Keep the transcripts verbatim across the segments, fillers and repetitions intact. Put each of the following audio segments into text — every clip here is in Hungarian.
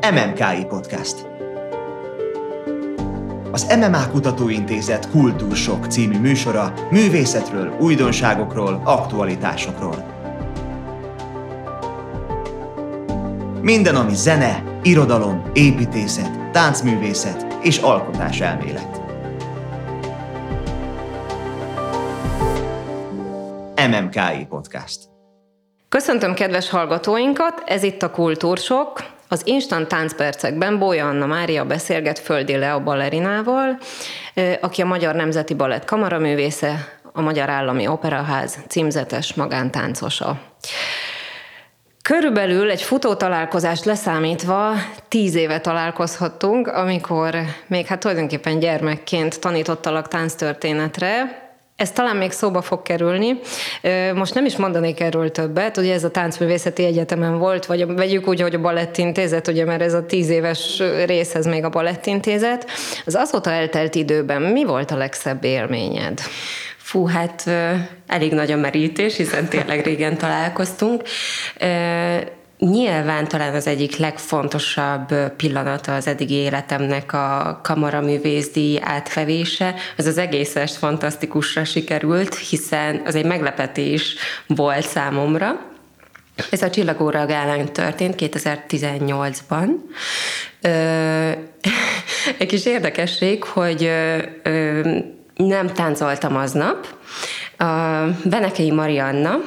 em em ká Podcast. Az em em ká Kutatóintézet Kultúrsok című műsora művészetről, újdonságokról, aktualitásokról. Minden, ami zene, irodalom, építészet, táncművészet és alkotáselmélet. em em ká Podcast. Köszöntöm kedves hallgatóinkat, ez itt a Kultúrsok. Az instant táncpercekben Bója Anna Mária beszélget Földi Lea ballerinával, aki a Magyar Nemzeti Balett kamaraművésze, a Magyar Állami Operaház címzetes magántáncosa. Körülbelül egy futó találkozást leszámítva tíz éve találkozhattunk, amikor még hát tulajdonképpen gyermekként tanítottalak tánctörténetre. Ez talán még szóba fog kerülni. Most nem is mondanék erről többet, ugye ez a Táncművészeti Egyetemen volt, vagy vegyük úgy, hogy a Balettintézet, ugye, mert ez a tíz éves részhez még a Balettintézet. Az azóta eltelt időben mi volt a legszebb élményed? Fú, hát elég nagy a merítés, hiszen tényleg régen találkoztunk. Nyilván talán az egyik legfontosabb pillanata az eddigi életemnek a kamaraművészdíj átvevése. Ez az egész est fantasztikusra sikerült, hiszen az egy meglepetés volt számomra. Ez a Csillagóra Gálán történt kétezer-tizennyolcban. Ö, egy kis érdekesség, hogy ö, ö, nem táncoltam aznap. A Benkei Marianna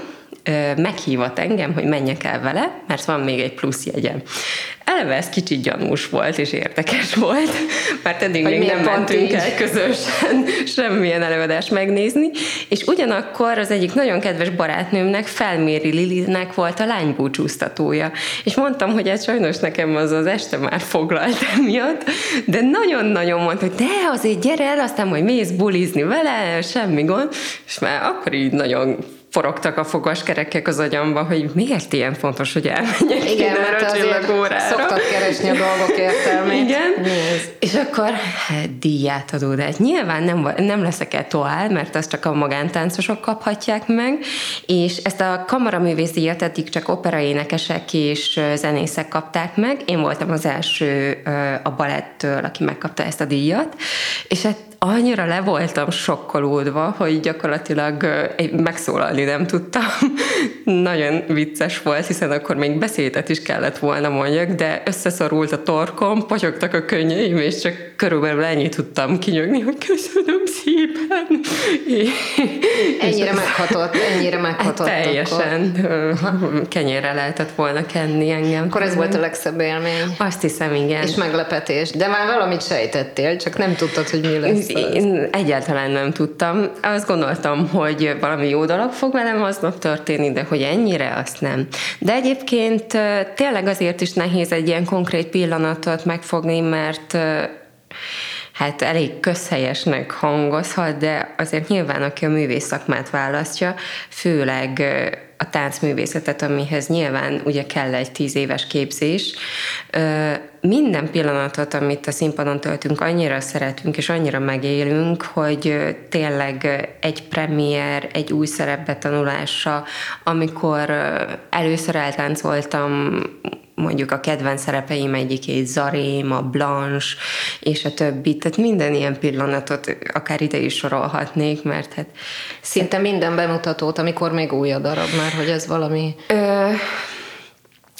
meghívott engem, hogy menjek el vele, mert van még egy plusz jegyem. Eleve ez kicsit gyanús volt, és érdekes volt, mert eddig még nem mentünk így el közösen semmilyen előadást megnézni, és ugyanakkor az egyik nagyon kedves barátnőmnek, Felméri Lilinek volt a lánybúcsúztatója, és mondtam, hogy ez sajnos nekem az az este már foglalt emiatt, de nagyon-nagyon mondta, hogy de azért gyere el, aztán majd mész bulizni vele, semmi gond, és már akkor így nagyon forogtak a fogaskerekek az agyamba, hogy miért ilyen fontos, hogy elmenjek igen, mert a Csillagórára. Szoktad keresni a dolgok értelmét. Igen. Nézd. És akkor hát, díját adó, de hát nyilván nem, nem leszek etoál, mert azt csak a magántáncosak kaphatják meg, és ezt a kamaraművész díjat eddig csak operaénekesek és zenészek kapták meg. Én voltam az első a balettől, aki megkapta ezt a díjat, és hát annyira le voltam sokkolódva, hogy gyakorlatilag megszólalni nem tudtam. Nagyon vicces volt, hiszen akkor még beszédet is kellett volna mondjak, de összeszorult a torkom, potyogtak a könnyeim, és csak körülbelül ennyit tudtam kinyögni, hogy köszönöm szépen. Ennyire és meghatott, ennyire meghatott. Teljesen akkor kenyérre lehetett volna kenni engem. Akkor ez volt a legszebb élmény. Azt hiszem, igen. És meglepetés. De már valamit sejtettél, csak nem tudtad, hogy mi lesz. Én egyáltalán nem tudtam. Azt gondoltam, hogy valami jó dolog fog velem aznap történni, de hogy ennyire, azt nem. De egyébként tényleg azért is nehéz egy ilyen konkrét pillanatot megfogni, mert hát elég közhelyesnek hangozhat, de azért nyilván, aki a művész szakmát választja, főleg a táncművészetet, amihez nyilván ugye kell egy tíz éves képzés. Minden pillanatot, amit a színpadon töltünk, annyira szeretünk és annyira megélünk, hogy tényleg egy premier, egy új szerepbe tanulása, amikor először eltáncoltam mondjuk a kedvenc szerepeim egyikét, Zarema, Blanche és a többi, tehát minden ilyen pillanatot akár ide is sorolhatnék, mert hát szinte minden bemutatót, amikor még új a darab már, hogy ez valami... Ö...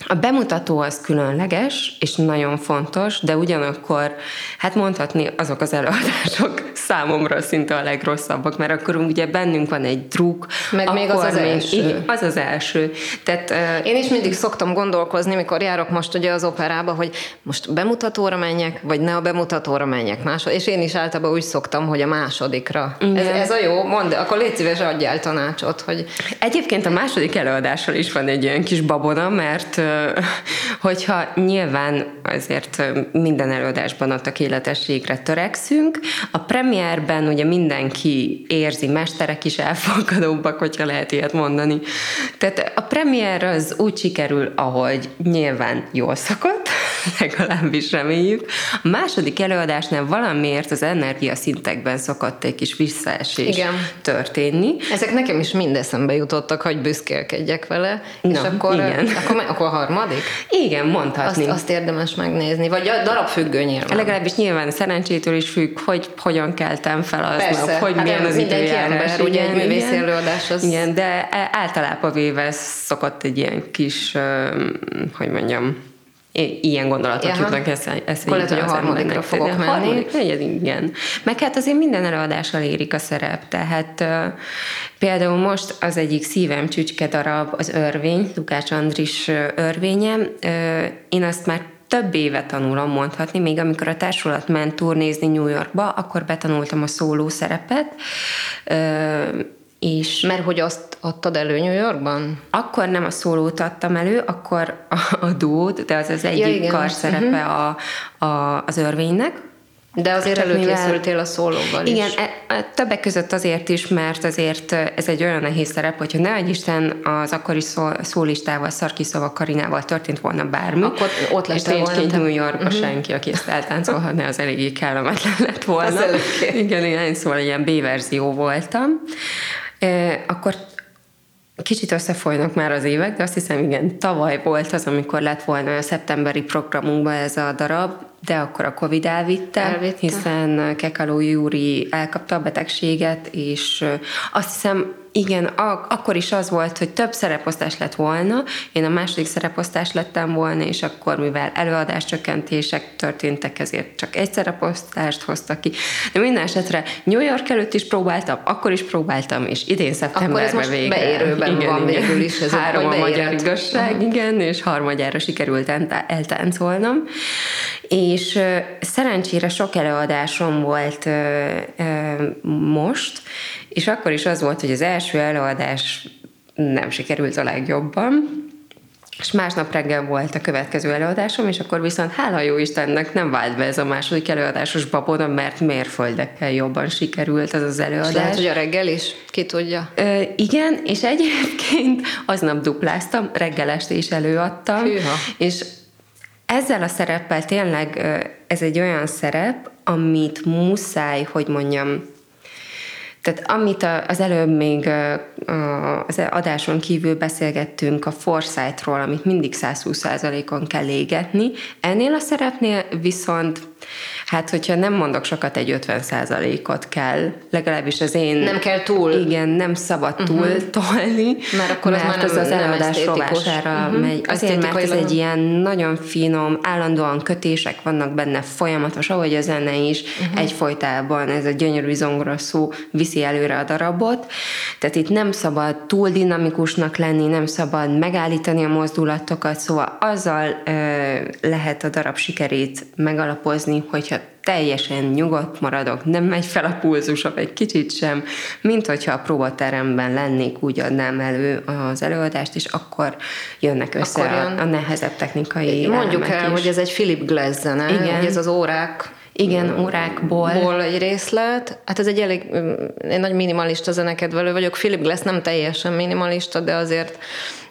A bemutató az különleges, és nagyon fontos, de ugyanakkor, hát mondhatni, azok az előadások számomra szinte a legrosszabbak, mert akkor ugye bennünk van egy druk. Meg még az az még, első. Igen, az az első. Tehát, én is mindig szoktam gondolkozni, mikor járok most ugye az operába, hogy most bemutatóra menjek, vagy ne a bemutatóra menjek másod. És én is általában úgy szoktam, hogy a másodikra. Ez, ez a jó, mondd, akkor légy szíves, adjál tanácsot. Hogy... Egyébként a második előadással is van egy ilyen kis babona, mert hogyha nyilván azért minden előadásban a tökéletességre törekszünk. A premierben ugye mindenki érzi, mesterek is elfogadóbbak, hogyha lehet ilyet mondani. Tehát a premier az úgy sikerül, ahogy nyilván jól szokott, legalábbis reméljük. A második előadásnál valamiért az energia szintekben szokott egy kis visszaesés igen. történni. Ezek nekem is mind eszembe jutottak, hogy büszkélkedjek vele, no, és akkor, akkor, akkor a harmadik? Igen, mondhatni. Azt, azt érdemes megnézni, vagy a darab függő nyilván. Legalábbis nyilván szerencsétől is függ, hogy hogyan keltem fel az Persze. nap, hogy hát milyen az időjárás. Ugye egy művész előadás az... Igen, de általában véve szokott egy ilyen kis, hogy mondjam, ilyen gondolatok Jaha. jutnak eszélybe esz, az a harmadikra fogok menni. Harmadik, negyed, igen. Meg hát azért minden előadással érik a szerep, tehát uh, például most az egyik szívem csücske darab, az örvény, Lukács Andris örvénye. Uh, én azt már több éve tanulom, mondhatni, még amikor a társulat ment turnézni New Yorkba, akkor betanultam a szóló szerepet, uh, és mert hogy azt adtad elő New Yorkban? Akkor nem a szólót adtam elő, akkor a, a duót, de az az egyik ja, karszerepe uh-huh. a, a, az örvénynek. De azért hát, előkészültél a szólóval igen, is. Igen, e, többek között azért is, mert azért ez egy olyan nehéz szerep, hogyha ne adj Isten az akkori szó, szólistával, Szarkiszova Karinával történt volna bármi. Akkor ott lettem volna. És tényként New Yorkba uh-huh. senki, aki ezt eltáncolhatna, az eléggé kellemetlen lett volna. Igen, igen, szóval ilyen B-verzió voltam. Akkor kicsit összefolynak már az évek, de azt hiszem, igen, tavaly volt az, amikor lett volna a szeptemberi programunkban ez a darab, de akkor a Covid elvitte, elvitte. Hiszen Kekaló Júri elkapta a betegséget, és azt hiszem, igen, a, akkor is az volt, hogy több szereposztás lett volna, én a második szereposztás lettem volna, és akkor mivel előadáscsökkentések történtek, ezért csak egy szereposztást hoztak ki. De minden esetre New York előtt is próbáltam, akkor is próbáltam, és idén szeptemberben végre. Akkor beérőben igen, van igen. végül is. Ez három a magyar igazság, igen, és harmadjára sikerült eltáncolnom. És szerencsére sok előadásom volt most, és akkor is az volt, hogy az első előadás nem sikerült a legjobban, és másnap reggel volt a következő előadásom, és akkor viszont hála jó Istennek nem vált be ez a második előadásos babona, mert mérföldekkel jobban sikerült az az előadás. És lehet, hogy a reggel is, ki tudja. Ö, igen, és egyébként aznap dupláztam, reggel este is előadtam, Hűha. és ezzel a szereppel tényleg ez egy olyan szerep, amit muszáj, hogy mondjam, tehát amit az előbb még az adáson kívül beszélgettünk a Forsythe-ról, amit mindig száz húsz százalékon kell égetni, ennél a szerepnél viszont, hát hogyha nem mondok sokat, egy ötven százalékot kell, legalábbis az én... Nem kell túl. Igen, nem szabad uh-huh. túl tolni, mert, akkor mert az, már az az előadás rovására uh-huh. megy. Azért, mert ez egy ilyen nagyon finom, állandóan kötések vannak benne, folyamatos, ahogy a zene is, uh-huh. egyfolytában ez a gyönyörű zongora szó viszi előre a darabot, tehát itt nem szabad túl dinamikusnak lenni, nem szabad megállítani a mozdulatokat, szóval azzal ö, lehet a darab sikerét megalapozni, hogyha teljesen nyugodt maradok, nem megy fel a pulzusom egy kicsit sem, mint hogyha a próbateremben lennék, úgy adnám elő az előadást, és akkor jönnek össze akkor jön. a, a nehezebb technikai Mondjuk el, is. Hogy ez egy Philip Glass zene, hogy ez az órák, Igen, órákból. Ból egy részlet. Hát ez egy elég, én nagy minimalista zenekedvelő vagyok. Philip Glass nem teljesen minimalista, de azért,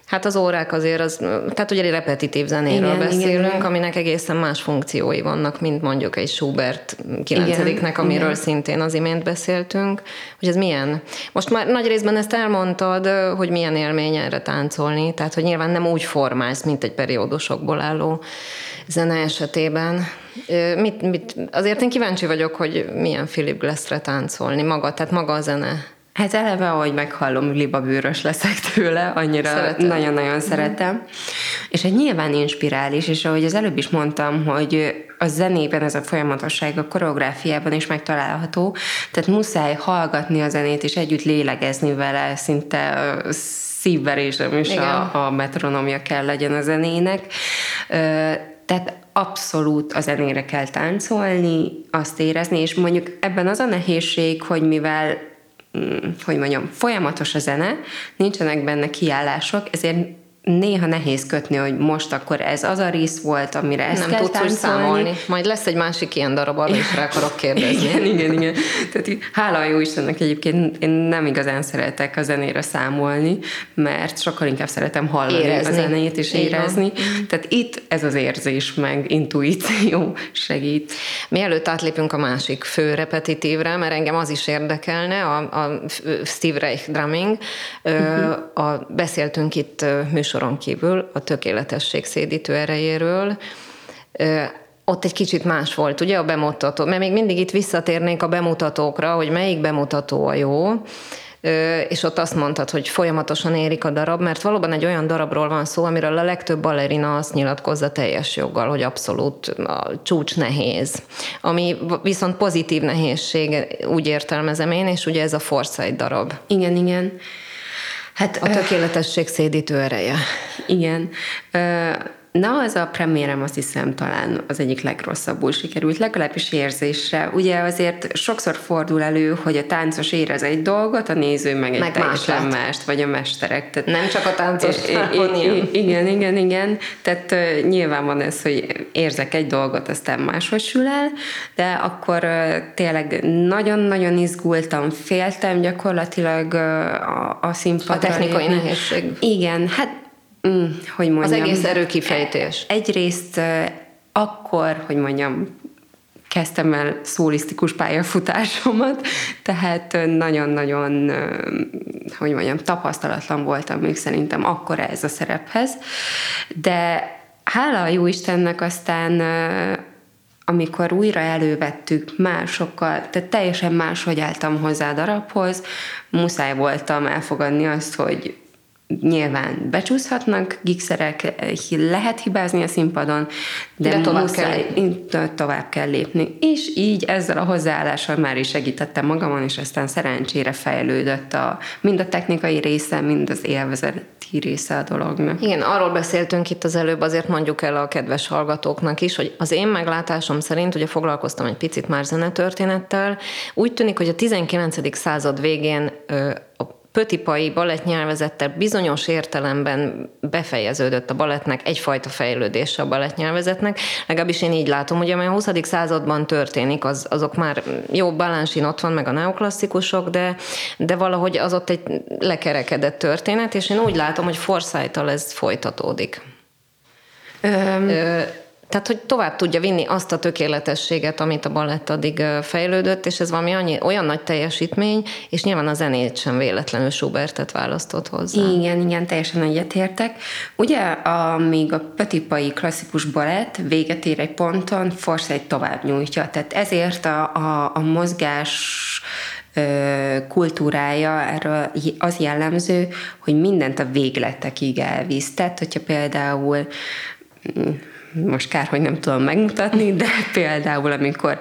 hát az órák azért, az, tehát ugye egy repetitív zenéről igen, beszélünk, igen, aminek egészen más funkciói vannak, mint mondjuk egy Schubert kilencediknek, amiről igen. szintén az imént beszéltünk. Hogy ez milyen? Most már nagy részben ezt elmondtad, hogy milyen élmény erre táncolni, tehát hogy nyilván nem úgy formálsz, mint egy periódusokból álló zene esetében. Mit, mit, azért én kíváncsi vagyok, hogy milyen Philip Glassre táncolni maga, tehát maga a zene. Hát eleve, ahogy meghallom, libabűrös leszek tőle, annyira szeretem. nagyon-nagyon szeretem. Mm. És egy nyilván inspirális, és ahogy az előbb is mondtam, hogy a zenében ez a folyamatosság a koreográfiában is megtalálható, tehát muszáj hallgatni a zenét, és együtt lélegezni vele, szinte szívverésem is a, a metronomja kell legyen a zenének. Tehát abszolút a zenére kell táncolni, azt érezni, és mondjuk ebben az a nehézség, hogy mivel hogy mondjam, folyamatos a zene, nincsenek benne kiállások, ezért néha nehéz kötni, hogy most akkor ez az a rész volt, amire ezt nem tudsz úgy számolni. Majd lesz egy másik ilyen darab, arra is rá akarok kérdezni. Igen, igen, igen. Tehát így, hála a jó Istennek egyébként én nem igazán szeretek a zenére számolni, mert sokkal inkább szeretem hallani érezni. A zenét és érezni. Igen. Tehát itt ez az érzés meg intuíció segít. Mielőtt átlépünk a másik fő repetitívre, mert engem az is érdekelne, a, a Steve Reich Drumming, uh-huh. a, beszéltünk itt műsorban, soron kívül a tökéletesség szédítő erejéről. Ö, ott egy kicsit más volt, ugye, a bemutató. Mert még mindig itt visszatérnénk a bemutatókra, hogy melyik bemutató a jó, Ö, és ott azt mondtad, hogy folyamatosan érik a darab, mert valóban egy olyan darabról van szó, amiről a legtöbb balerina azt nyilatkozza teljes joggal, hogy abszolút a csúcs nehéz. Ami viszont pozitív nehézség, úgy értelmezem én, és ugye ez a Forsythe darab. Igen, igen. Hát a tökéletesség szédítő ereje. Igen. Na, az a premiérem, azt hiszem, talán az egyik legrosszabbul sikerült, legalábbis érzésre. Ugye azért sokszor fordul elő, hogy a táncos érez egy dolgot, a néző meg egy meg teljesen más mást, vagy a mesterek. Tehát nem csak a táncos. Igen, igen, igen. Tehát nyilván van ez, hogy érzek egy dolgot, aztán máshogy sül el, de akkor tényleg nagyon-nagyon izgultam, féltem gyakorlatilag a, a színpadra. A technikai nehézség. Igen, hát Mm, hogy mondjam, az egész erőkifejtés. Egyrészt uh, akkor, hogy mondjam, kezdtem el szólisztikus pályafutásomat, tehát nagyon-nagyon, uh, hogy mondjam, tapasztalatlan voltam még szerintem akkor ez a szerephez. De hála a jó Istennek aztán uh, amikor újra elővettük másokkal, tehát teljesen máshogy álltam hozzá a darabhoz, muszáj voltam elfogadni azt, hogy nyilván becsúszhatnak gigszerek, lehet hibázni a színpadon, de, de tovább, muszáj, kell. tovább kell lépni. És így ezzel a hozzáállással már is segítettem magamon, és aztán szerencsére fejlődött a, mind a technikai része, mind az élvezeti része a dolognak. Igen, arról beszéltünk itt az előbb, azért mondjuk el a kedves hallgatóknak is, hogy az én meglátásom szerint, ugye foglalkoztam egy picit már zenetörténettel, úgy tűnik, hogy a tizenkilencedik század végén a Petipai balettnyelvezettel bizonyos értelemben befejeződött a balettnek, egyfajta fejlődése a balettnyelvezetnek. Legalábbis én így látom, ugye amely a huszadik században történik, az, azok már jó, Balanchine ott van, meg a neoklasszikusok, de, de valahogy az ott egy lekerekedett történet, és én úgy látom, hogy Forsythe-tal ez folytatódik. Um. Ö, Tehát, hogy tovább tudja vinni azt a tökéletességet, amit a balett addig fejlődött, és ez valami annyi, olyan nagy teljesítmény, és nyilván a zenét sem véletlenül Schubertet választott hozzá. Igen, igen, teljesen egyetértek. Ugye, amíg a petipai klasszikus balett véget ér egy ponton, Forsythe tovább nyújtja. Tehát ezért a, a, a mozgás kultúrája erről az jellemző, hogy mindent a végletekig elvisz. Tehát, hogyha például... most kár, hogy nem tudom megmutatni, de például, amikor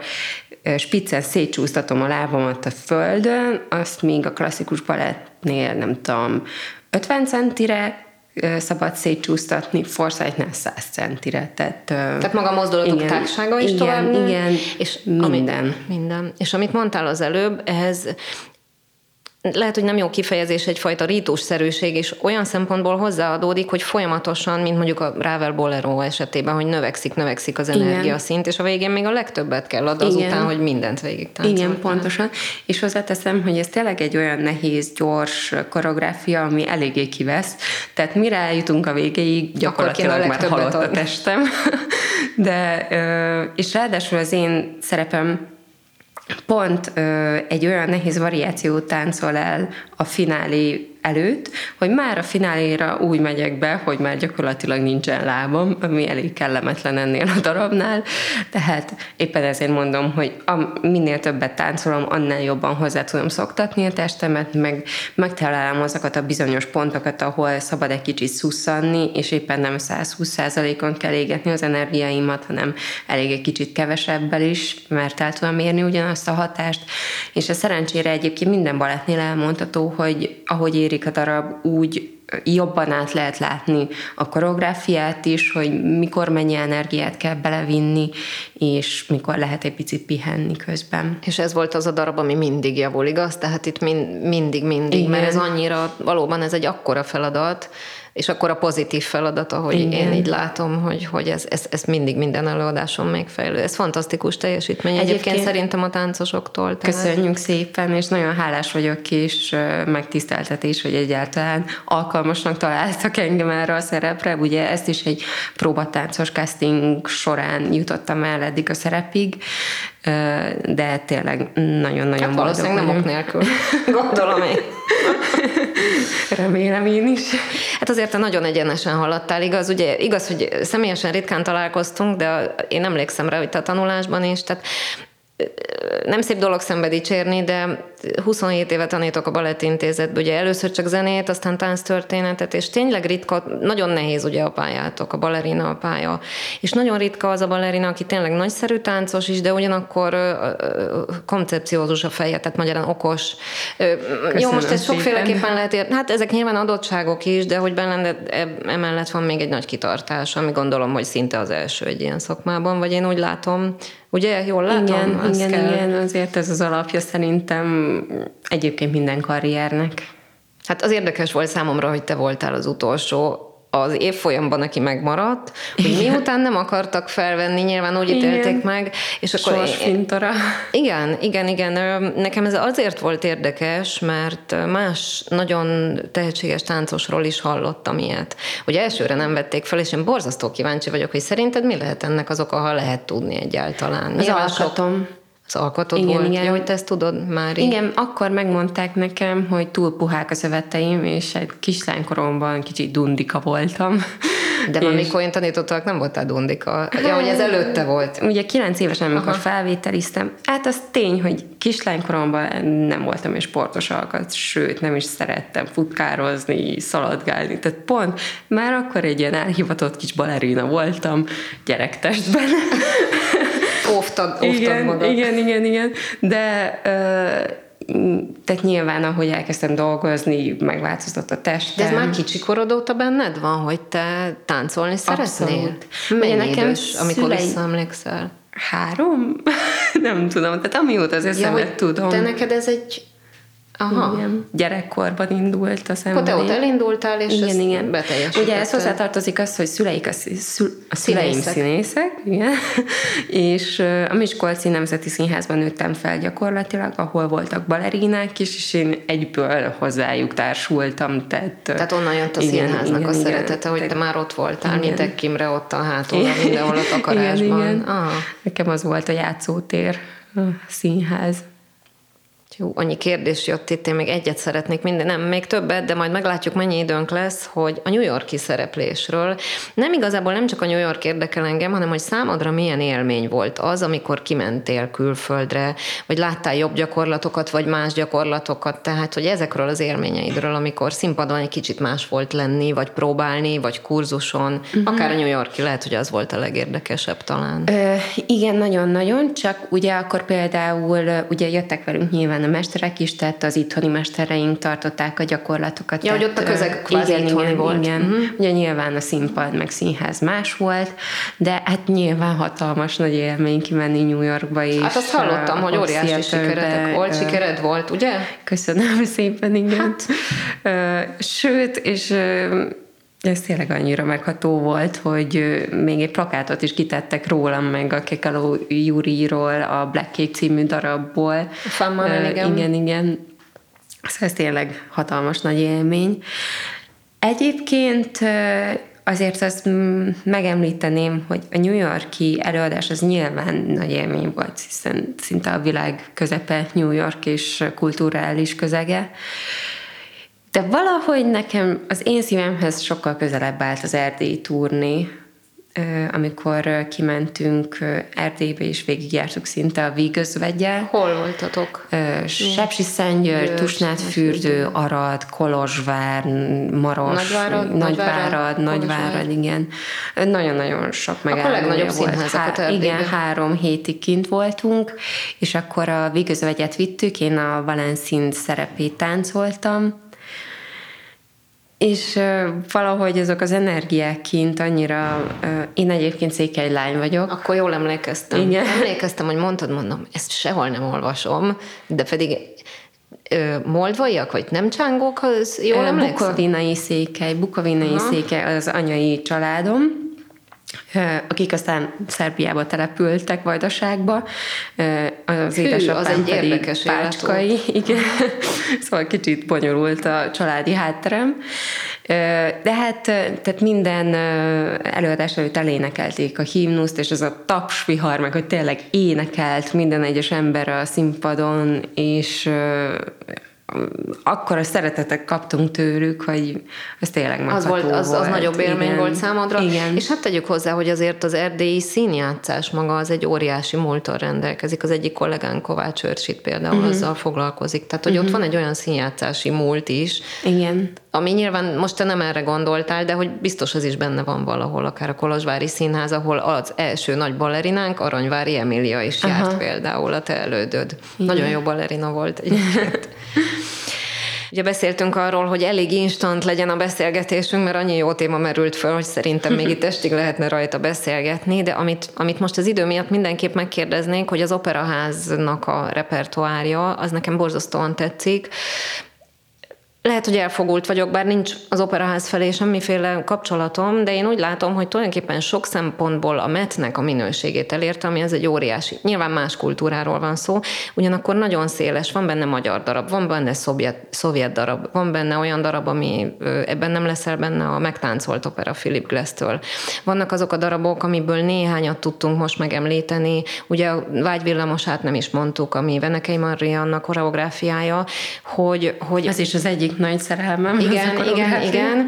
spiccen szétcsúsztatom a lábamat a földön, azt még a klasszikus balettnél, nem tudom, ötven centire szabad szétcsúsztatni, Forsythe-nál száz centire. Tehát, Tehát maga a mozdulatok igen, tágsága is tovább. Igen, igen, és minden. Amit, minden. És amit mondtál az előbb, ehhez... lehet, hogy nem jó kifejezés, egyfajta rítusszerűség, és olyan szempontból hozzáadódik, hogy folyamatosan, mint mondjuk a Ravel Bolero esetében, hogy növekszik, növekszik az energiaszint, és a végén még a legtöbbet kell adni azután, hogy mindent végig táncoltál. Igen, pontosan. És hozzáteszem, hogy ez tényleg egy olyan nehéz, gyors koreográfia, ami eléggé kivesz. Tehát mire eljutunk a végéig, gyakorlatilag már halott a testem. De, és ráadásul az én szerepem pont ö, egy olyan nehéz variációt táncol el a finálé előtt, hogy már a fináléra úgy megyek be, hogy már gyakorlatilag nincsen lábam, ami elég kellemetlen ennél a darabnál, tehát éppen ezért mondom, hogy a, minél többet táncolom, annál jobban hozzá tudom szoktatni a testemet, meg megtalálom azokat a bizonyos pontokat, ahol szabad egy kicsit szusszanni, és éppen nem száz húsz százalékon kell égetni az energiáimat, hanem elég egy kicsit kevesebbel is, mert el tudom érni ugyanazt a hatást, és a szerencsére egyébként minden balettnél elmondható, hogy ahogy ér a darab, úgy jobban át lehet látni a koreográfiát is, hogy mikor mennyi energiát kell belevinni, és mikor lehet egy picit pihenni közben. És ez volt az a darab, ami mindig javul, igaz? Tehát itt mind, mindig, mindig, igen. Mert ez annyira, valóban ez egy akkora feladat, és akkor a pozitív feladat, ahogy Igen. Én így látom, hogy, hogy ez, ez, ez mindig minden előadáson megfejlő. Ez fantasztikus teljesítmény. Egyébként, Egyébként szerintem a táncosoktól. Tehát... Köszönjük szépen, és nagyon hálás vagyok és megtiszteltetés, hogy egyáltalán alkalmasnak találtak engem erre a szerepre. Ugye ezt is egy próbatáncos casting során jutottam el eddig a szerepig, de tényleg nagyon-nagyon hát valószínűleg nem ok nélkül. Gondolom én. Remélem én is. Hát azért nagyon egyenesen haladtál, igaz? Ugye igaz, hogy személyesen ritkán találkoztunk, de én emlékszem rá, hogy te a tanulásban is, tehát nem szép dolog szembe dicsérni, de huszonhét éve tanítok a Balettintézetben, ugye először csak zenét, aztán tánctörténetet, és tényleg ritka, nagyon nehéz ugye a pályátok, a balerina a pálya, és nagyon ritka az a balerina, aki tényleg nagyszerű táncos is, de ugyanakkor koncepciózus a feje, tehát magyarán okos. Köszönöm Jó, most ez sokféleképpen lehet érni, hát ezek nyilván adottságok is, de hogy benne emellett van még egy nagy kitartás, ami gondolom, hogy szinte az első egy ilyen szakmában, vagy én úgy látom, ugye jól látom? Igen, igen, kell... igen, azért ez az alapja szerintem egyébként minden karriernek. Hát az érdekes volt számomra, hogy te voltál az utolsó az évfolyamban, aki megmaradt, hogy miután nem akartak felvenni, nyilván úgy ítélték meg. És akkor sorsfintora. Igen, igen, igen. Nekem ez azért volt érdekes, mert más nagyon tehetséges táncosról is hallottam ilyet. Ugye elsőre nem vették fel, és én borzasztó kíváncsi vagyok, hogy szerinted mi lehet ennek az oka, ha lehet tudni egyáltalán. Az alkatom. Az alkotod igen, volt, igen. Ja, hogy te ezt tudod már így. Igen, akkor megmondták nekem, hogy túl puhák az öveteim, és egy kislánykoromban kicsit dundika voltam. De és... amikor én tanítottalak, nem voltál dundika. Ja, hogy ez előtte volt. Ugye kilenc évesen, amikor Aha. felvételiztem, hát az tény, hogy kislánykoromban nem voltam és sportos alkat, sőt, nem is szerettem futkározni, szaladgálni, tehát pont már akkor egy ilyen elhivatott kis balerina voltam gyerektestben. Óvtad, óvtad igen, magad. Igen, igen, igen. De ö, tehát nyilván, ahogy elkezdtem dolgozni, megváltozott a testem. De ez már kicsi korod óta benned van, hogy te táncolni szeretnél? Mennyi Mennyi idős, amikor szülei... visszaemlékszel? Három? Nem tudom. Tehát amióta az eszemet ja, tudom. De neked ez egy... Aha. Igen. Gyerekkorban indult az ember. Te ott elindultál, és igen, igen. beteljesítettél. Ugye ez hozzátartozik az, hogy szüleik a, szü- a szüleim színészek, színészek igen. és a Miskolci Nemzeti Színházban nőttem fel gyakorlatilag, ahol voltak balerinák is, és én egyből hozzájuk társultam. Tehát, tehát onnan jött a igen, színháznak igen, a szeretete, igen, hogy te, te már ott voltál, mint egy Kimre ott a hátul, mindenhol a takarásban. Igen, igen. Ah. Nekem az volt a játszótér, a színház. Jó, annyi kérdés jött itt, én még egyet szeretnék minden, nem, még többet, de majd meglátjuk, mennyi időnk lesz, hogy a New York-i szereplésről. Nem igazából nem csak a New York érdekel engem, hanem hogy számodra milyen élmény volt az, amikor kimentél külföldre, vagy láttál jobb gyakorlatokat, vagy más gyakorlatokat, tehát hogy ezekről az élményeidről, amikor színpadon egy kicsit más volt lenni, vagy próbálni, vagy kurzuson, uh-huh. akár a New York-i, lehet, hogy az volt a legérdekesebb talán. Ö, igen, nagyon-nagyon, csak ugye akkor például ugye jöttek velünk nyilván a mesterek is, tehát az itthoni mestereink tartották a gyakorlatokat. Ja, tehát, hogy ott a közeg kvázi igen, itthoni igen, volt. Igen. Uh-huh. Ugye nyilván a színpad meg színház más volt, de hát nyilván hatalmas nagy élmény kimenni New Yorkba is. Hát azt hallottam, a, hogy óriási sikeredek volt, sikered volt, ugye? Köszönöm szépen, igen. Hát. Sőt, és ez tényleg annyira megható volt, hogy még egy plakátot is kitettek rólam meg a Kekaló Júriról, a Black Cake című darabból. Fámmal, uh, igen. Igen, igen. Ez tényleg hatalmas nagy élmény. Egyébként azért azt megemlíteném, hogy a New York-i előadás az nyilván nagy élmény volt, hiszen szinte a világ közepe New York és kulturális közege. De valahogy nekem, az én szívemhez sokkal közelebb állt az erdélyi turné, amikor kimentünk Erdélybe, és végigjártuk szinte a Vígözveggyel. Hol voltatok? Sepsi Szentgyörgy, Tusnádfürdő, Arad, Kolozsvár, Maros, Nagyvárad, Nagyvárad, Nagyvárad igen. Nagyon-nagyon sok megállója volt. A legnagyobb színházakat Erdélybe. Igen, három hétig kint voltunk, és akkor a Vígözvegyet vittük, én a Valenszín szerepét táncoltam, és valahogy azok az energiák kint annyira... Én egyébként székely lány vagyok. Akkor jól emlékeztem. Igen. Emlékeztem, hogy mondtad, mondom, ezt sehol nem olvasom, de pedig moldvaiak, vagy nem csángókhoz, jól emlékszem? Bukovinai székely, bukovinai Aha. székely az anyai családom, akik aztán Szerbiába települtek, Vajdaságba. Az Hű, édesapám az pedig érdekes Pácskai. Igen. Szóval kicsit bonyolult a családi hátterem. De hát tehát minden előadás előtt elénekelték a himnuszt, és ez a tapsvihar, meg hogy tényleg énekelt minden egyes ember a színpadon, és akkora szeretetet kaptunk tőlük, hogy ez tényleg megható volt. Az, az nagyobb élmény Igen. volt számodra. Igen. És hát tegyük hozzá, hogy azért az erdélyi színjátszás maga az egy óriási múlttal rendelkezik. Az egyik kollégán, Kovács Őrsit például uh-huh. azzal foglalkozik. Tehát, hogy uh-huh. ott van egy olyan színjátszási múlt is, Igen. ami nyilván most te nem erre gondoltál, de hogy biztos az is benne van valahol, akár a kolozsvári színház, ahol az első nagy ballerinánk, Aranyvári Emília is Aha. járt például a te elődöd. Igen. Nagyon jó ballerina volt egyébként. Ugye beszéltünk arról, hogy elég instant legyen a beszélgetésünk, mert annyi jó téma merült föl, hogy szerintem még itt estig lehetne rajta beszélgetni, de amit, amit most az idő miatt mindenképp megkérdeznénk, hogy az operaháznak a repertoárja, az nekem borzasztóan tetszik. Lehet, hogy elfogult vagyok, bár nincs az operaház felé semmiféle kapcsolatom, de én úgy látom, hogy tulajdonképpen sok szempontból a metnek a minőségét elérte, ami az egy óriási. Nyilván más kultúráról van szó, ugyanakkor nagyon széles, van benne magyar darab, van benne szovjet, szovjet darab, van benne olyan darab, ami ebben nem leszel benne a megtáncolt opera Philip Glass-től. Vannak azok a darabok, amiből néhányat tudtunk most megemlíteni, ugye a Vágyvillamosát nem is mondtuk, ami Benkei Marianna koreográfiája, hogy, hogy... Ez is az egyik nagy szerelmem. Igen, igen, igen.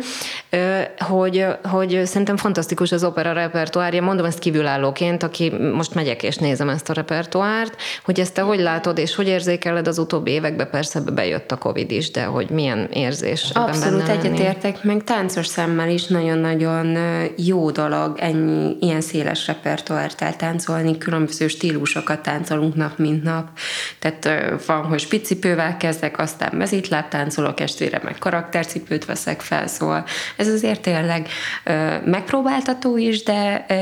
Hogy, hogy szerintem fantasztikus az opera repertoárja, mondom ezt kívülállóként, aki most megyek és nézem ezt a repertoárt, hogy ezt te hogy látod, és hogy érzékeled az utóbbi években, persze bejött a Covid is, de hogy milyen érzés Abszolút egyetértek, meg táncos szemmel is nagyon-nagyon jó dolog ennyi, ilyen széles repertoártál táncolni, különböző stílusokat táncolunk nap, mint nap. Tehát van, hogy spicipővel kezdek, aztán mezítláb táncolok, estére meg karaktercipőt veszek fel, szóval ez azért tényleg ö, megpróbáltató is, de ö,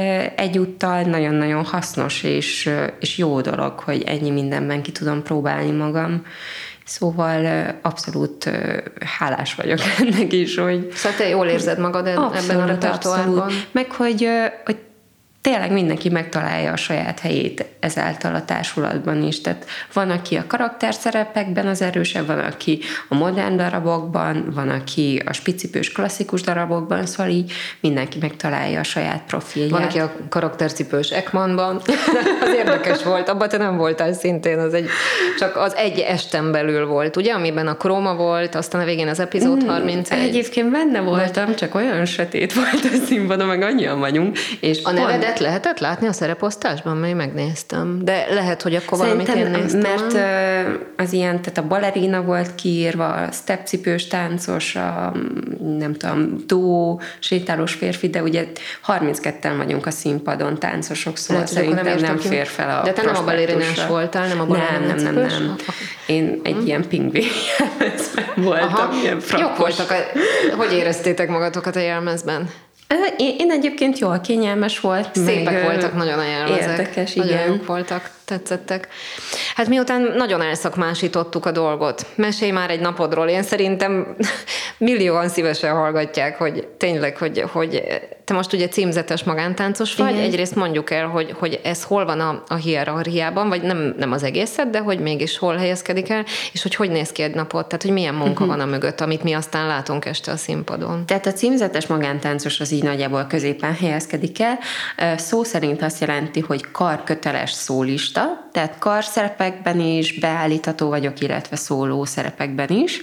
egyúttal nagyon-nagyon hasznos és, ö, és jó dolog, hogy ennyi mindenben ki tudom próbálni magam. Szóval ö, abszolút ö, hálás vagyok ennek is, hogy... Szóval te jól érzed magad abszolút, ebben a repertoárban. Meg hogy, ö, hogy tényleg mindenki megtalálja a saját helyét ezáltal a társulatban is. Tehát van, aki a karakterszerepekben az erősebb, van, aki a modern darabokban, van, aki a spicipős klasszikus darabokban, szóval így mindenki megtalálja a saját profilját. Van, aki a karaktercipős Ekmanban. Az érdekes volt, abban te nem voltál szintén, az egy, csak az egy esten belül volt, ugye, amiben a króma volt, aztán a végén az epizód harmincegy. Egyébként benne voltam, csak olyan sötét volt a színpadon, meg annyian vagyunk, és a neved lehetett látni a szereposztásban, mert megnéztem. De lehet, hogy akkor Szerintem, valamit én néztem. Mert az ilyen, tehát a balerina volt kiírva, a steppcipős táncos, a nem tudom, duó, sétálós férfi, de ugye harmincketten vagyunk a színpadon táncosok, szóval lehet, szerintem nem, nem fér fel a De te nem a balerinás voltál, nem a balerinás. Nem, nem, nem, nem. Én egy hmm. ilyen pingvin jelmezben voltam, Aha. ilyen frakkos. Jók voltak. Hogy éreztétek magatokat a jelmezben? Én, én egyébként jól kényelmes volt. Szépek meg, voltak, nagyon ajánlózek. Érdekes, igen. Nagyon jók voltak, tetszettek. Hát miután nagyon elszakmásítottuk a dolgot. Mesélj már egy napodról. Én szerintem millióan szívesen hallgatják, hogy tényleg, hogy, hogy te most ugye címzetes magántáncos vagy. Igen. Egyrészt mondjuk el, hogy, hogy ez hol van a, a hierarchiában, vagy nem, nem az egészet, de hogy mégis hol helyezkedik el, és hogy hogy néz ki egy napot, tehát hogy milyen munka uh-huh. van a mögött, amit mi aztán látunk este a színpadon. Tehát a címzetes magántáncos az így nagyjából középen helyezkedik el. Szó szerint azt jelenti, hogy karköteles szólista, tehát karszerepekben is beállítható vagyok, illetve szóló szerepekben is.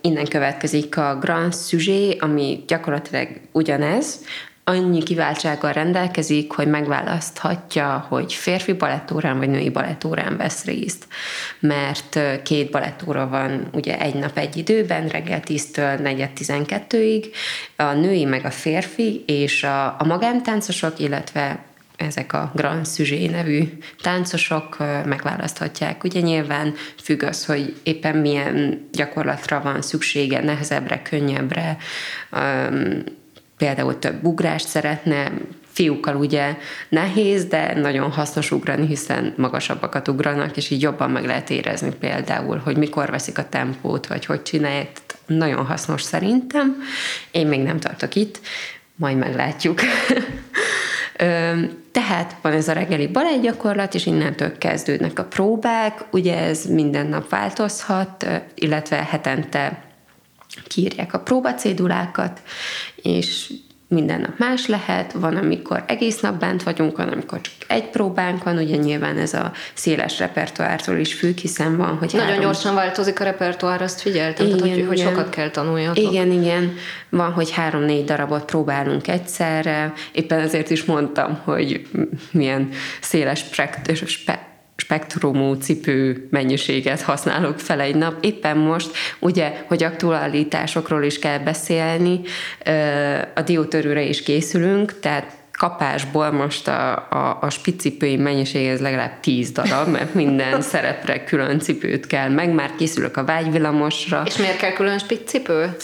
Innen következik a grand sujet, ami gyakorlatilag ugyanez, annyi kiváltsággal rendelkezik, hogy megválaszthatja, hogy férfi balettórán vagy női balettórán vesz részt. Mert két balettóra van ugye egy nap egy időben, reggel tíztől negyed tizenkettőig, a női meg a férfi, és a, a magántáncosok, illetve ezek a Grand Sujet nevű táncosok megválaszthatják. Ugye nyilván függ az, hogy éppen milyen gyakorlatra van szüksége, nehezebbre, könnyebbre, például több ugrást szeretne, fiúkkal ugye nehéz, de nagyon hasznos ugrani, hiszen magasabbakat ugranak, és így jobban meg lehet érezni például, hogy mikor veszik a tempót, vagy hogy csinálják. Nagyon hasznos szerintem. Én még nem tartok itt, majd meglátjuk. Tehát van ez a reggeli balettgyakorlat, és innentől kezdődnek a próbák. Ugye ez minden nap változhat, illetve hetente kiírják a próbacédulákat, és minden nap más lehet, van, amikor egész nap bent vagyunk, van, amikor csak egy próbánk van, ugye nyilván ez a széles repertoártól is függ, hiszen van, hogy Nagyon három... gyorsan változik a repertoár, azt figyeltem, igen, tehát, hogy, hogy sokat kell tanuljatok. Igen, igen, van, hogy három-négy darabot próbálunk egyszerre, éppen ezért is mondtam, hogy milyen széles prekt- spe- spektrumú cipő mennyiséget használok fel egy nap. Éppen most, ugye, hogy aktualitásokról is kell beszélni, a Diótörőre is készülünk, tehát kapásból most a, a, a spiccipői mennyiség ez legalább tíz darab, mert minden szerepre külön cipőt kell, meg már készülök a Vágyvillamosra. És miért kell külön spiccipő?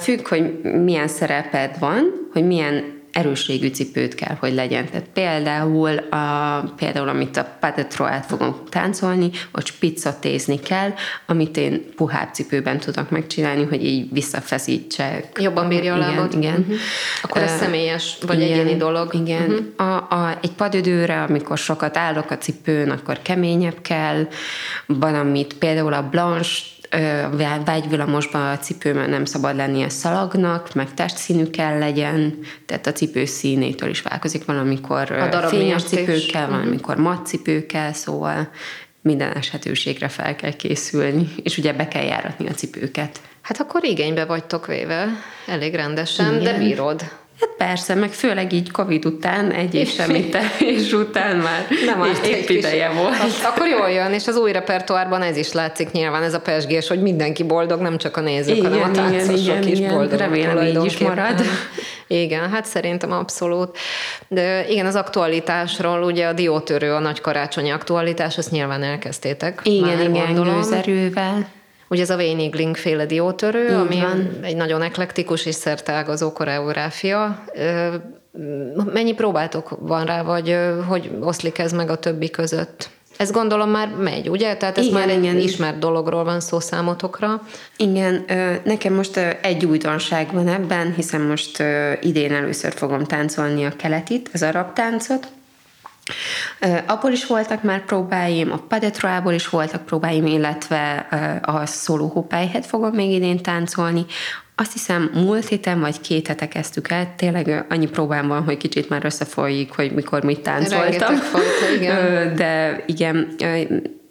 Függ, hogy milyen szereped van, hogy milyen erősségű cipőt kell, hogy legyen. Tehát például, a, például amit a pas de trois-át fogom táncolni, ott spiccotézni kell, amit én puhább cipőben tudok megcsinálni, hogy így visszafeszítsek. Jobban bírja a lábad. Igen. Uh-huh. Akkor ez uh, személyes, vagy igen, egyéni dolog. Igen. Uh-huh. A, a, egy padödőre, amikor sokat állok a cipőn, akkor keményebb kell. Van, amit például a Blanche Vágyvillamosban a cipőben nem szabad lennie szalagnak, meg testszínű kell legyen, tehát a cipő színétől is változik, valamikor fényes cipőkkel, valamikor matt cipőkkel, szóval minden eshetőségre fel kell készülni, és ugye be kell járatni a cipőket. Hát akkor igénybe vagytok véve, elég rendesen, igen. De bírod. Hát persze, meg főleg így Covid után, egy év semmi tevés után már nem épp ideje volt. Azt, akkor jól jön, és az új repertoárban ez is látszik nyilván, ez a pezsgés, hogy mindenki boldog, nem csak a nézők, igen, hanem a táncosok igen, is igen, boldog. Remélem így is marad. Igen, hát szerintem abszolút. De igen, az aktualitásról, ugye a Diótörő, a nagy karácsonyi aktualitás, ezt nyilván elkezdtétek. Igen, már, igen, gőzerővel. Ugye ez a Weinigling féle Diótörő, ami van. Egy nagyon eklektikus és szerteágazó koreográfia. Mennyi próbátok van rá, vagy hogy oszlik ez meg a többi között? Ez gondolom már megy, ugye? Tehát ez igen, már egy igen. ismert dologról van szó számotokra. Igen, nekem most egy újdonság van ebben, hiszen most idén először fogom táncolni a keletit, az arab táncot. Abból is voltak már próbáim, a pas de trois-ból is voltak próbáim, illetve a szóló hópelyhet fogom még idén táncolni. Azt hiszem, múlt héten vagy két hete kezdtük el, tényleg annyi próbám van, hogy kicsit már összefolyik, hogy mikor mit táncoltam. Folyt, igen. De igen,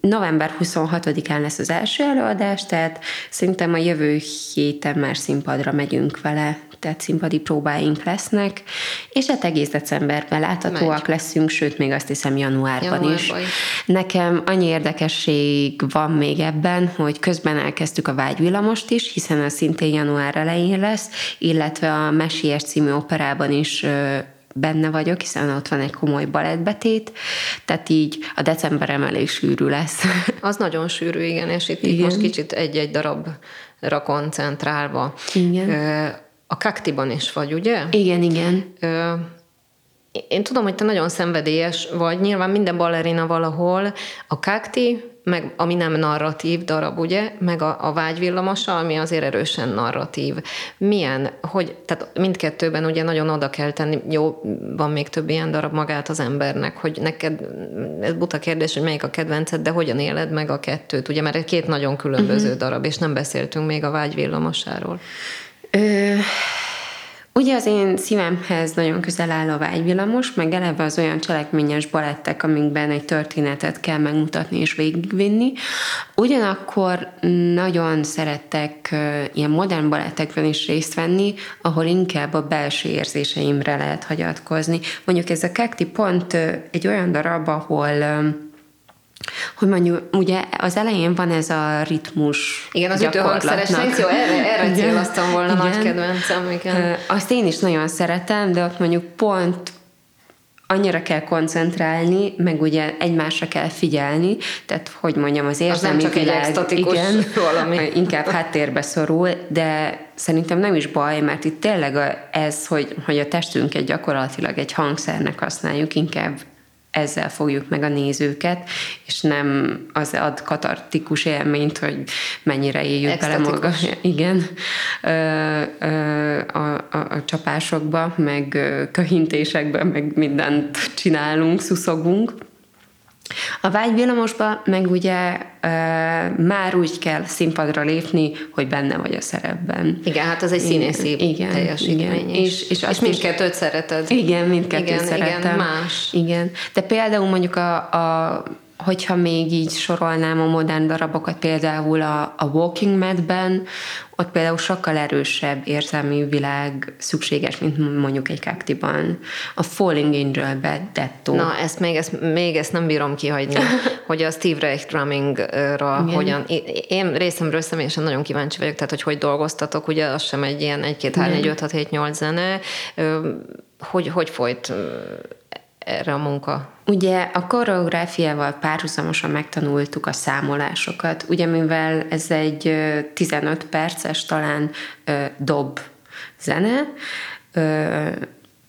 november huszonhatodikán lesz az első előadás, tehát szerintem a jövő héten már színpadra megyünk vele, tehát színpadi próbáink lesznek, és hát egész decemberben láthatóak Megy. leszünk, sőt, még azt hiszem januárban, januárban is. is. Nekem annyi érdekesség van még ebben, hogy közben elkezdtük a Vágyvillamost is, hiszen az szintén január elején lesz, illetve a Messiás című operában is benne vagyok, hiszen ott van egy komoly balettbetét, tehát így a decemberem elég sűrű lesz. Az nagyon sűrű, igen, és itt igen. most kicsit egy-egy darabra koncentrálva. Igen. A Kaktiban is vagy, ugye? Igen, igen. Ö, én tudom, hogy te nagyon szenvedélyes vagy, nyilván minden ballerina valahol. A Kakti, meg, ami nem narratív darab, ugye? Meg a, a Vágyvillamosa, ami azért erősen narratív. Milyen, hogy, tehát mindkettőben ugye nagyon oda kell tenni, jó, van még több ilyen darab magát az embernek, hogy neked, ez buta kérdés, hogy melyik a kedvenced, de hogyan éled meg a kettőt, ugye? Mert két nagyon különböző uh-huh. darab, és nem beszéltünk még a Vágyvillamosáról. Ö, ugye az én szívemhez nagyon közel áll a Vágyvillamos, meg eleve az olyan cselekményes balettek, amikben egy történetet kell megmutatni és végigvinni. Ugyanakkor nagyon szeretek ilyen modern balettekben is részt venni, ahol inkább a belső érzéseimre lehet hagyatkozni. Mondjuk ez a Kakti pont egy olyan darab, ahol... hogy mondjuk, ugye az elején van ez a ritmus igen, az ütőhangszeres szekció, erre, erre céloztam volna igen. nagy kedvencem. Igen. Azt én is nagyon szeretem, de ott mondjuk pont annyira kell koncentrálni, meg ugye egymásra kell figyelni, tehát hogy mondjam, az érzelmi világ igen, valami. inkább háttérbe szorul, de szerintem nem is baj, mert itt tényleg ez, hogy, hogy a testünket gyakorlatilag egy hangszernek használjuk, inkább ezzel fogjuk meg a nézőket, és nem az ad katartikus élményt, hogy mennyire éljük bele maga, igen, a, a, a csapásokba, meg köhintésekbe, meg mindent csinálunk, szuszogunk. A Vágyvillamosban meg ugye e, már úgy kell színpadra lépni, hogy benne vagy a szerepben. Igen, hát az egy színészi teljesítmény. És, és, és mindkettőt szereted. Igen, mindkettőt szeretem. Igen, más. Igen. De például mondjuk, a, a, hogyha még így sorolnám a modern darabokat, például a, a Walking Madben, ott például sokkal erősebb érzelmi világ szükséges, mint mondjuk egy Kaktiban. A Falling Angelben dettó. Na, ezt még, ezt még ezt nem bírom kihagyni, hogy a Steve Reich Drummingra hogyan... Én részemről személyesen nagyon kíváncsi vagyok, tehát hogy hogy dolgoztatok, ugye az sem egy ilyen egy, két, három, négy, öt, hat, hét, nyolc zene. Hogy, hogy folyt erre a munka? Ugye a koreográfiával párhuzamosan megtanultuk a számolásokat, ugye mivel ez egy tizenöt perces talán dob zene,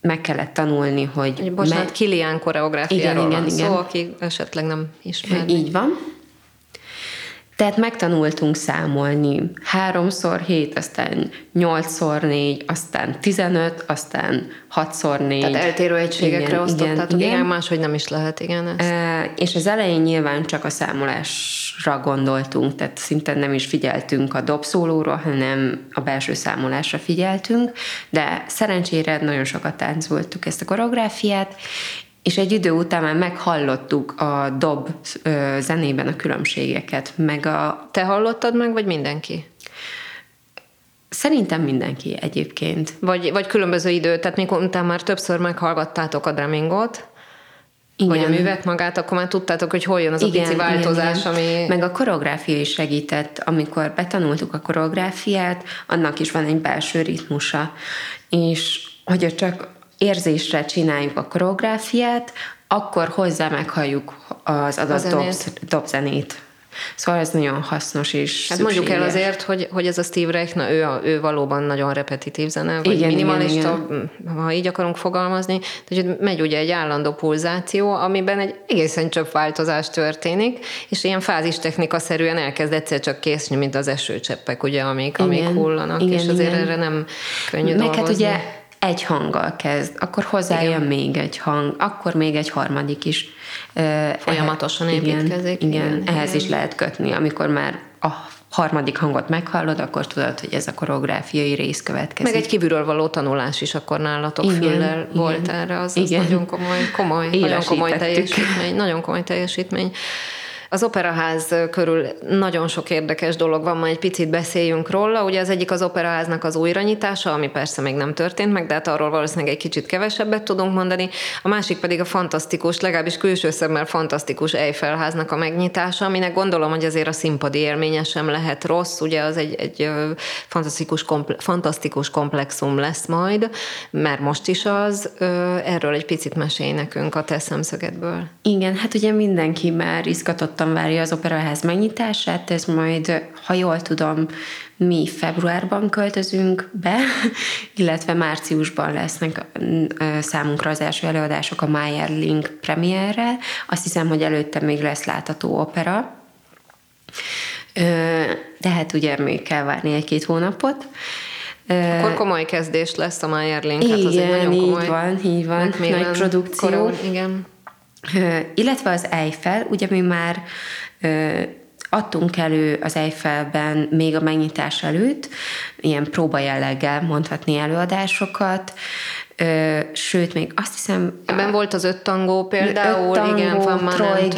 meg kellett tanulni, hogy... Bocsánat, me- Kilián koreográfiáról van szó, igen. Aki esetleg nem ismeri. Így van. Tehát megtanultunk számolni. Háromszor hét, aztán nyolcszor négy, aztán tizenöt, aztán hatszor négy. Tehát eltérő egységekre igen, osztottátok. Igen, igen, máshogy nem is lehet, igen. Ezt. E, és az elején nyilván csak a számolásra gondoltunk, tehát szinte nem is figyeltünk a dobszólóra, hanem a belső számolásra figyeltünk, de szerencsére nagyon sokat táncoltuk ezt a koreográfiát, és egy idő után már meghallottuk a dob zenében a különbségeket, meg a... Te hallottad meg, vagy mindenki? Szerintem mindenki egyébként. Vagy, vagy különböző idő, tehát mikor utána már többször meghallgattátok a drummingot, igen. Vagy a művet magát, akkor már tudtátok, hogy hol jön az igen, a pici változás, igen, igen. Ami... Meg a koreográfia is segített. Amikor betanultuk a koreográfiát, annak is van egy belső ritmusa. És hogyha csak... érzésre csináljuk a koreográfiát, akkor hozzá meghalljuk az adott dobzenét. Szóval ez nagyon hasznos és hát szükséges. Mondjuk el azért, hogy, hogy ez a Steve Reich, na, ő, a, ő valóban nagyon repetitív zene, vagy igen, minimalista, igen, igen. Ha így akarunk fogalmazni. Tehát megy ugye egy állandó pulzáció, amiben egy egészen csöpp változás történik, és ilyen fázistechnikaszerűen elkezd egyszer csak készni, mint az esőcseppek, ugye, amik, igen, amik hullanak, igen, és azért igen. Erre nem könnyű meg dolgozni. Hát ugye egy hanggal kezd, akkor hozzájön igen. még egy hang, akkor még egy harmadik is. Folyamatosan építkezik. Igen, igen, igen, ehhez is lehet kötni. Amikor már a harmadik hangot meghallod, akkor tudod, hogy ez a koreográfiai rész következik. Meg egy kívülről való tanulás is akkor nálatok igen, füllel volt igen, erre, az, az nagyon komoly, komoly, nagyon komoly teljesítmény. Nagyon komoly teljesítmény. Az Operaház körül nagyon sok érdekes dolog van, ma egy picit beszéljünk róla. Ugye az egyik az Operaháznak az újranyitása, ami persze még nem történt meg, de hát arról valószínűleg egy kicsit kevesebbet tudunk mondani. A másik pedig a fantasztikus, legalábbis külső szemmel fantasztikus Eiffelháznak a megnyitása, aminek gondolom, hogy azért a színpadi élménye sem lehet rossz. Ugye az egy, egy fantasztikus, komple- fantasztikus komplexum lesz majd, mert most is az. Erről egy picit mesélj nekünk a te szemszögedből. Igen, hát ugye mindenki már izgatott várja az Operaház megnyitását, ez majd, ha jól tudom, mi februárban költözünk be, illetve márciusban lesznek számunkra az első előadások a Mayerling premierrel. Azt hiszem, hogy előtte még lesz látható opera. De hát ugye még kell várni egy-két hónapot. Akkor komoly kezdés lesz a Mayerling. Hát igen, az egy nagyon komoly, így van, így van. Nagy produkció. Korul, igen. Illetve az Eiffel, ugye mi már adtunk elő az Eiffelben még a megnyitás előtt, ilyen próbajelleggel mondhatni előadásokat, sőt, még azt hiszem... Ebben a, volt az öt tangó például, öt tangó, igen, van Troy,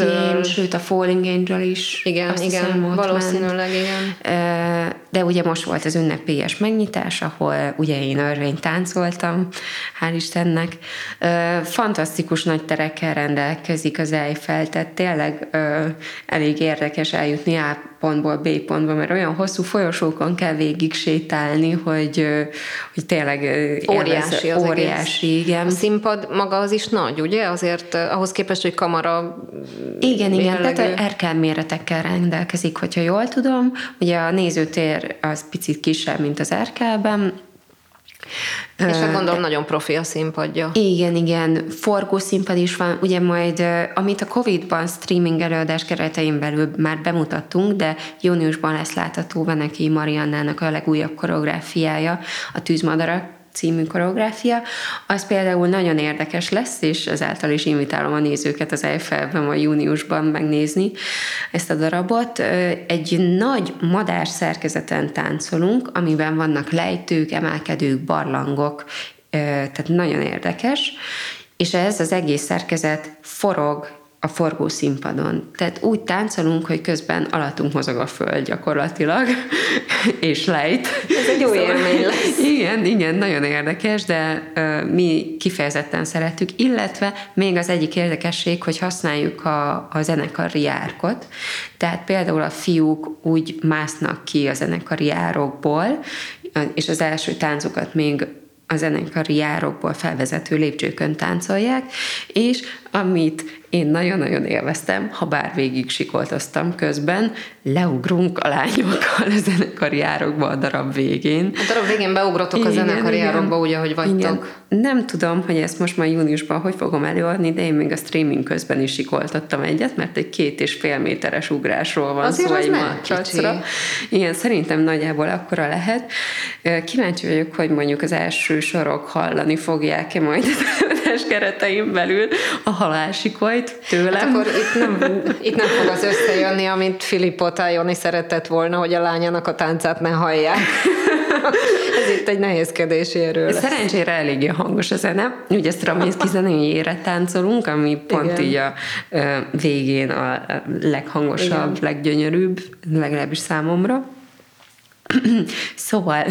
sőt a Falling Angel is. Igen, igen, hiszem, valószínűleg, igen. De ugye most volt az ünnepélyes megnyitás, ahol ugye én örvényt táncoltam, hál' Istennek. Fantasztikus nagy terekkel rendelkezik az Eiffel, tehát tényleg elég érdekes eljutni pontból B pontba, mert olyan hosszú folyosókon kell végig sétálni, hogy, hogy tényleg óriási, élvez, óriási igen. A színpad maga az is nagy, ugye? Azért ahhoz képest, hogy kamara... Igen, igen, tehát er ká méretekkel rendelkezik, hogyha jól tudom. Ugye a nézőtér az picit kisebb, mint az er ká-ben, és hát gondolom, nagyon profi a színpadja. Igen, igen, forgó színpad is van, ugye majd, amit a Covid-ban streaming előadás keretein belül már bemutattunk, de júniusban lesz látható Benkei Mariannának a legújabb koreográfiája, a Tűzmadarak című koreográfia, az például nagyon érdekes lesz, és ezáltal is invitálom a nézőket az Eiffelben majd júniusban megnézni ezt a darabot. Egy nagy madár szerkezeten táncolunk, amiben vannak lejtők, emelkedők, barlangok, tehát nagyon érdekes, és ez az egész szerkezet forog a forgó színpadon. Tehát úgy táncolunk, hogy közben alattunk mozog a föld gyakorlatilag, és lejt. Ez egy jó szóval, élmény lesz. Igen, igen, nagyon érdekes, de uh, mi kifejezetten szeretjük, illetve még az egyik érdekesség, hogy használjuk a, a zenekari járkot, tehát például a fiúk úgy másznak ki a zenekari járokból, és az első táncokat még a zenekari járokból felvezető lépcsőkön táncolják, és amit én nagyon-nagyon élveztem, ha bár végig sikoltoztam közben, leugrunk a lányokkal a zenekari járokba a darab végén. A darab végén beugrotok igen, a zenekari járokba, úgy, ahogy vagytok. Igen. Nem tudom, hogy ezt most már júniusban hogy fogom előadni, de én még a streaming közben is sikoltottam egyet, mert egy két és fél méteres ugrásról van azért szó egy matracra. Igen, szerintem nagyjából akkora lehet. Kíváncsi vagyok, hogy mondjuk az első sorok hallani fogják-e majd a kereteim belül a halálsikolyt tőlem. Hát akkor itt nem, itt nem fog az összejönni, amit Filipot Joni szeretett volna, hogy a lányának a táncát ne hallják. Ez itt egy nehézkedési erő lesz. Szerencsére eléggé hangos a zene. Ugye ezt Stravinszky zenéjére táncolunk, ami pont igen. Így a végén a leghangosabb, igen. Leggyönyörűbb, legalábbis számomra. Szóval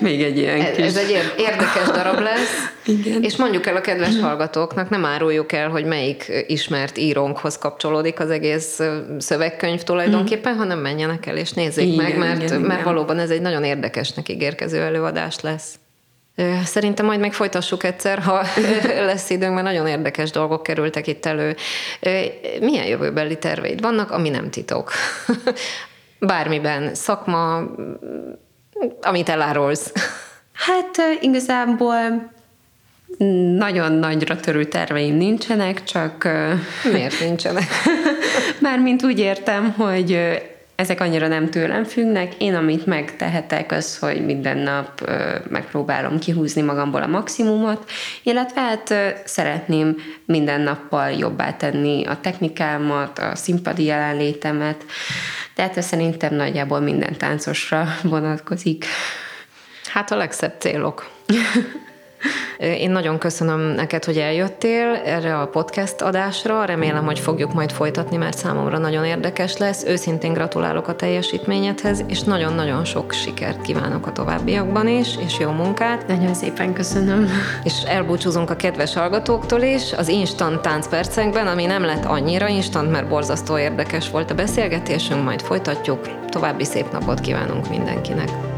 még egy ilyen ez, kis... Ez egy érdekes darab lesz, igen. És mondjuk el a kedves hallgatóknak, nem áruljuk el, hogy melyik ismert írónkhoz kapcsolódik az egész szövegkönyv tulajdonképpen, hanem menjenek el és nézzék igen, meg, mert, igen, mert igen. Valóban ez egy nagyon érdekesnek ígérkező előadás lesz. Szerintem majd még folytassuk egyszer, ha lesz időnk, mert nagyon érdekes dolgok kerültek itt elő. Milyen jövőbeli terveid vannak, ami nem titok? Bármiben, szakma, amit elárulsz. Hát igazából nagyon nagyra törő terveim nincsenek, csak... Miért nincsenek? Mármint úgy értem, hogy ezek annyira nem tőlem függnek. Én, amit megtehetek, az, hogy minden nap megpróbálom kihúzni magamból a maximumot, illetve hát szeretném minden nappal jobbá tenni a technikámat, a színpadi jelenlétemet. Tehát ez szerintem nagyjából minden táncosra vonatkozik. Hát a legszebb célok. Én nagyon köszönöm neked, hogy eljöttél erre a podcast adásra. Remélem, hogy fogjuk majd folytatni, mert számomra nagyon érdekes lesz. Őszintén gratulálok a teljesítményedhez, és nagyon-nagyon sok sikert kívánok a továbbiakban is, és jó munkát. Nagyon szépen köszönöm. És elbúcsúzunk a kedves hallgatóktól is az instant táncpercekben, ami nem lett annyira instant, mert borzasztó érdekes volt a beszélgetésünk, majd folytatjuk. További szép napot kívánunk mindenkinek.